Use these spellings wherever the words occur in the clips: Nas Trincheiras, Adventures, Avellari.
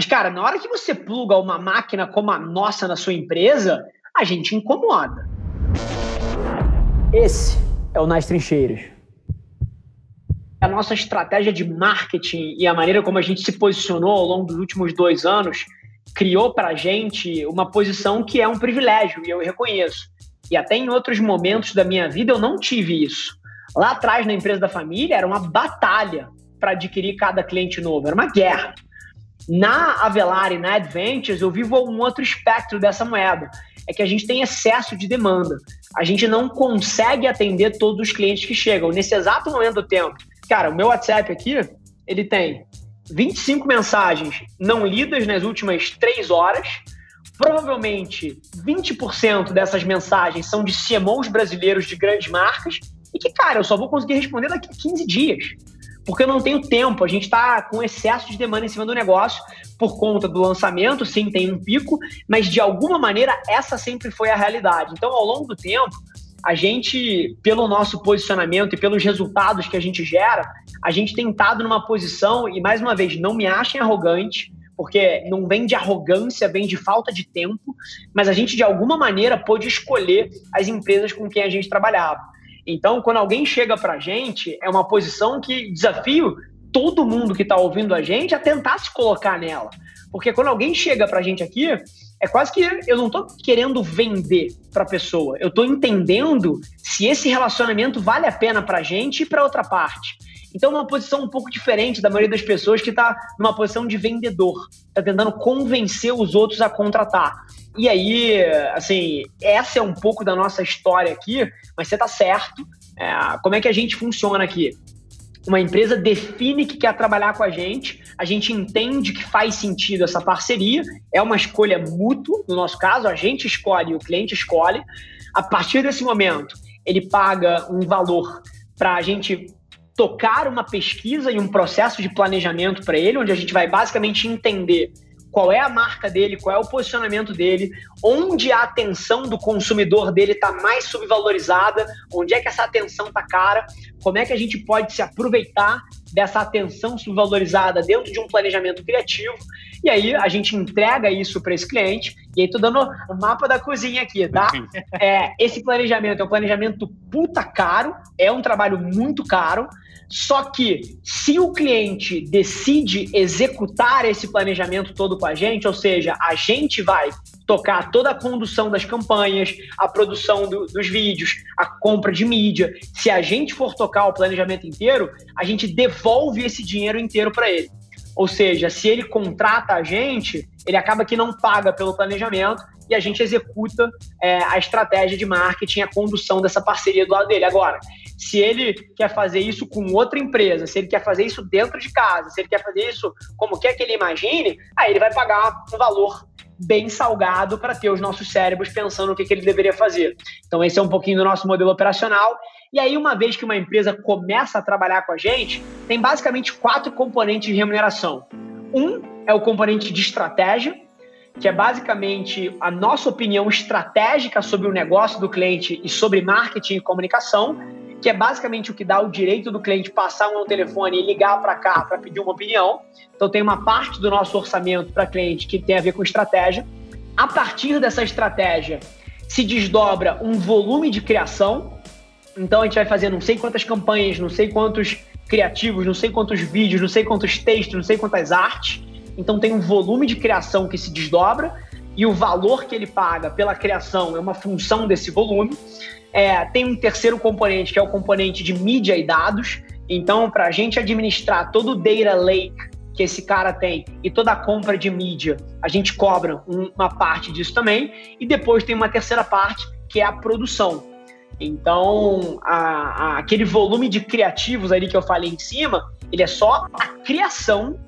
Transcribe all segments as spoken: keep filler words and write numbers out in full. Mas, cara, na hora que você pluga uma máquina como a nossa na sua empresa, a gente incomoda. Esse é o Nas Trincheiras. A nossa estratégia de marketing e a maneira como a gente se posicionou ao longo dos últimos dois anos criou para a gente uma posição que é um privilégio, e eu reconheço. E até em outros momentos da minha vida eu não tive isso. Lá atrás, na empresa da família, era uma batalha para adquirir cada cliente novo, era uma guerra. Na Avellari, na Adventures, eu vivo um outro espectro dessa moeda. É que a gente tem excesso de demanda. A gente não consegue atender todos os clientes que chegam. Nesse exato momento do tempo, cara, o meu WhatsApp aqui, ele tem vinte e cinco mensagens não lidas nas últimas três horas. Provavelmente vinte por cento dessas mensagens são de C M Os brasileiros de grandes marcas e que, cara, eu só vou conseguir responder daqui a quinze dias. Porque eu não tenho tempo, a gente está com excesso de demanda em cima do negócio por conta do lançamento, sim, tem um pico, mas de alguma maneira essa sempre foi a realidade. Então, ao longo do tempo, a gente, pelo nosso posicionamento e pelos resultados que a gente gera, a gente tem estado numa posição, e mais uma vez, não me achem arrogante, porque não vem de arrogância, vem de falta de tempo, mas a gente de alguma maneira pôde escolher as empresas com quem a gente trabalhava. Então, quando alguém chega pra gente, é uma posição que desafio todo mundo que tá ouvindo a gente a tentar se colocar nela. Porque quando alguém chega pra gente aqui, é quase que eu não tô querendo vender pra pessoa. Eu tô entendendo se esse relacionamento vale a pena pra gente e pra outra parte. Então, é uma posição um pouco diferente da maioria das pessoas que tá numa posição de vendedor. Tá tentando convencer os outros a contratar. E aí, assim, essa é um pouco da nossa história aqui, mas você tá certo. É, como é que a gente funciona aqui? Uma empresa define que quer trabalhar com a gente, a gente entende que faz sentido essa parceria, é uma escolha mútua, no nosso caso, a gente escolhe e o cliente escolhe. A partir desse momento, ele paga um valor para a gente tocar uma pesquisa e um processo de planejamento para ele, onde a gente vai basicamente entender qual é a marca dele, qual é o posicionamento dele, onde a atenção do consumidor dele está mais subvalorizada, onde é que essa atenção está cara, como é que a gente pode se aproveitar dessa atenção subvalorizada dentro de um planejamento criativo, e aí a gente entrega isso para esse cliente, e aí estou dando o mapa da cozinha aqui, tá? É, esse planejamento é um planejamento puta caro, é um trabalho muito caro, só que se o cliente decide executar esse planejamento todo com a gente, ou seja, a gente vai tocar toda a condução das campanhas, a produção do, dos vídeos, a compra de mídia. Se a gente for tocar o planejamento inteiro, a gente devolve esse dinheiro inteiro para ele. Ou seja, se ele contrata a gente, ele acaba que não paga pelo planejamento e a gente executa é, a estratégia de marketing, a condução dessa parceria do lado dele. Agora, se ele quer fazer isso com outra empresa, se ele quer fazer isso dentro de casa, se ele quer fazer isso como quer que ele imagine, aí ele vai pagar um valor bem salgado para ter os nossos cérebros pensando o que, que ele deveria fazer. Então, esse é um pouquinho do nosso modelo operacional. E aí, uma vez que uma empresa começa a trabalhar com a gente, tem basicamente quatro componentes de remuneração. Um é o componente de estratégia, que é basicamente a nossa opinião estratégica sobre o negócio do cliente e sobre marketing e comunicação, que é basicamente o que dá o direito do cliente passar um telefone e ligar para cá para pedir uma opinião. Então, tem uma parte do nosso orçamento para cliente que tem a ver com estratégia. A partir dessa estratégia, se desdobra um volume de criação. Então, a gente vai fazer não sei quantas campanhas, não sei quantos criativos, não sei quantos vídeos, não sei quantos textos, não sei quantas artes. Então, tem um volume de criação que se desdobra e o valor que ele paga pela criação é uma função desse volume. É, tem um terceiro componente, que é o componente de mídia e dados. Então, para a gente administrar todo o data lake que esse cara tem e toda a compra de mídia, a gente cobra um, uma parte disso também. E depois tem uma terceira parte, que é a produção. Então, a, a, aquele volume de criativos ali que eu falei em cima, ele é só a criação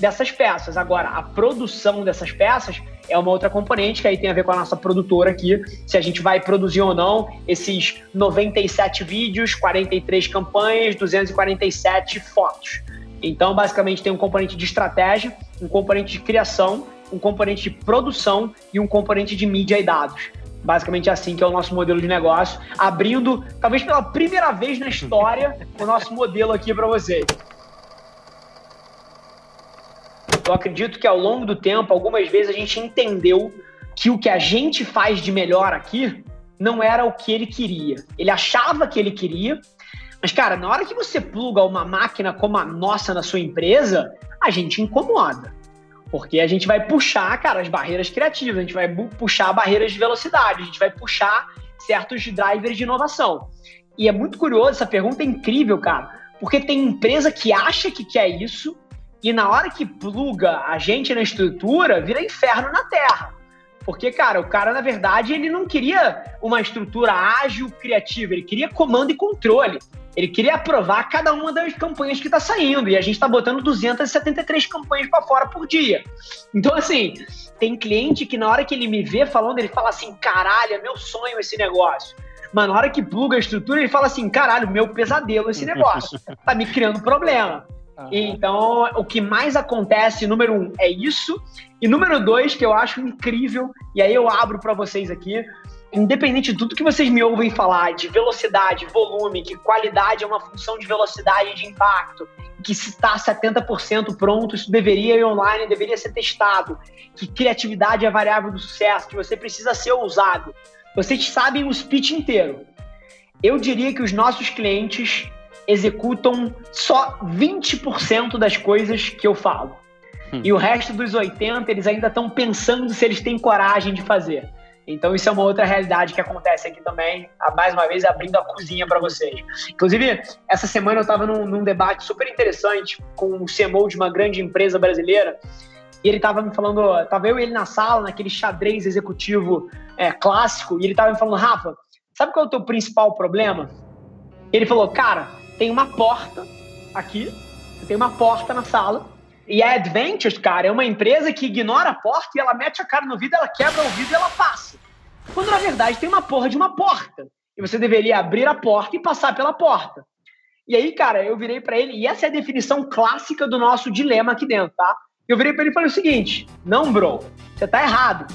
dessas peças. Agora, a produção dessas peças é uma outra componente que aí tem a ver com a nossa produtora aqui, se a gente vai produzir ou não esses noventa e sete vídeos, quarenta e três campanhas, duzentas e quarenta e sete fotos. Então, basicamente, tem um componente de estratégia, um componente de criação, um componente de produção e um componente de mídia e dados. Basicamente assim que é o nosso modelo de negócio, abrindo, talvez pela primeira vez na história, o nosso modelo aqui para vocês. Eu acredito que ao longo do tempo, algumas vezes a gente entendeu que o que a gente faz de melhor aqui não era o que ele queria. Ele achava que ele queria, mas, cara, na hora que você pluga uma máquina como a nossa na sua empresa, a gente incomoda. Porque a gente vai puxar, cara, as barreiras criativas, a gente vai puxar barreiras de velocidade, a gente vai puxar certos drivers de inovação. E é muito curioso, essa pergunta é incrível, cara, porque tem empresa que acha que quer isso e na hora que pluga a gente na estrutura, vira inferno na terra. Porque, cara, o cara, na verdade, ele não queria uma estrutura ágil, criativa, ele queria comando e controle. Ele queria aprovar cada uma das campanhas que está saindo, e a gente está botando duzentas e setenta e três campanhas para fora por dia. Então, assim, tem cliente que na hora que ele me vê falando, ele fala assim, caralho, é meu sonho esse negócio. Mas na hora que pluga a estrutura, ele fala assim, caralho, meu pesadelo esse negócio. Tá me criando problema. Uhum. Então, o que mais acontece, número um, é isso. E número dois, que eu acho incrível, e aí eu abro para vocês aqui, independente de tudo que vocês me ouvem falar, de velocidade, volume, que qualidade é uma função de velocidade e de impacto, que se está setenta por cento pronto, isso deveria ir online, deveria ser testado, que criatividade é a variável do sucesso, que você precisa ser ousado. Vocês sabem o speech inteiro. Eu diria que os nossos clientes executam só vinte por cento das coisas que eu falo. Hum. E o resto dos oitenta por cento, eles ainda estão pensando se eles têm coragem de fazer. Então, isso é uma outra realidade que acontece aqui também, mais uma vez, abrindo a cozinha para vocês. Inclusive, essa semana eu estava num, num debate super interessante com o C M O de uma grande empresa brasileira, e ele estava me falando, estava eu e ele na sala, naquele xadrez executivo é, clássico, e ele estava me falando, Rafa, sabe qual é o teu principal problema? E ele falou, cara, tem uma porta aqui, tem uma porta na sala, e a Adventures, cara, é uma empresa que ignora a porta e ela mete a cara no vidro, ela quebra o vidro e ela passa. Quando, na verdade, tem uma porra de uma porta. E você deveria abrir a porta e passar pela porta. E aí, cara, eu virei pra ele, e essa é a definição clássica do nosso dilema aqui dentro, tá? Eu virei pra ele e falei o seguinte, não, bro, você tá errado.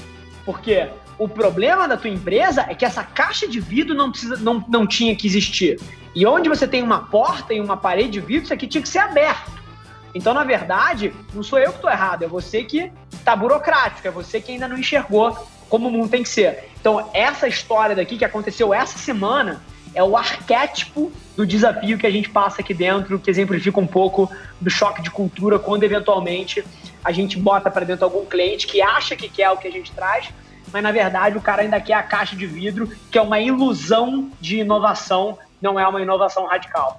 Porque o problema da tua empresa é que essa caixa de vidro não, precisa, não, não tinha que existir. E onde você tem uma porta e uma parede de vidro, isso aqui tinha que ser aberto. Então, na verdade, não sou eu que estou errado, é você que está burocrático, é você que ainda não enxergou como o mundo tem que ser. Então, essa história daqui que aconteceu essa semana é o arquétipo do desafio que a gente passa aqui dentro, que exemplifica um pouco do choque de cultura, quando eventualmente a gente bota para dentro algum cliente que acha que quer o que a gente traz, mas na verdade o cara ainda quer a caixa de vidro, que é uma ilusão de inovação, não é uma inovação radical.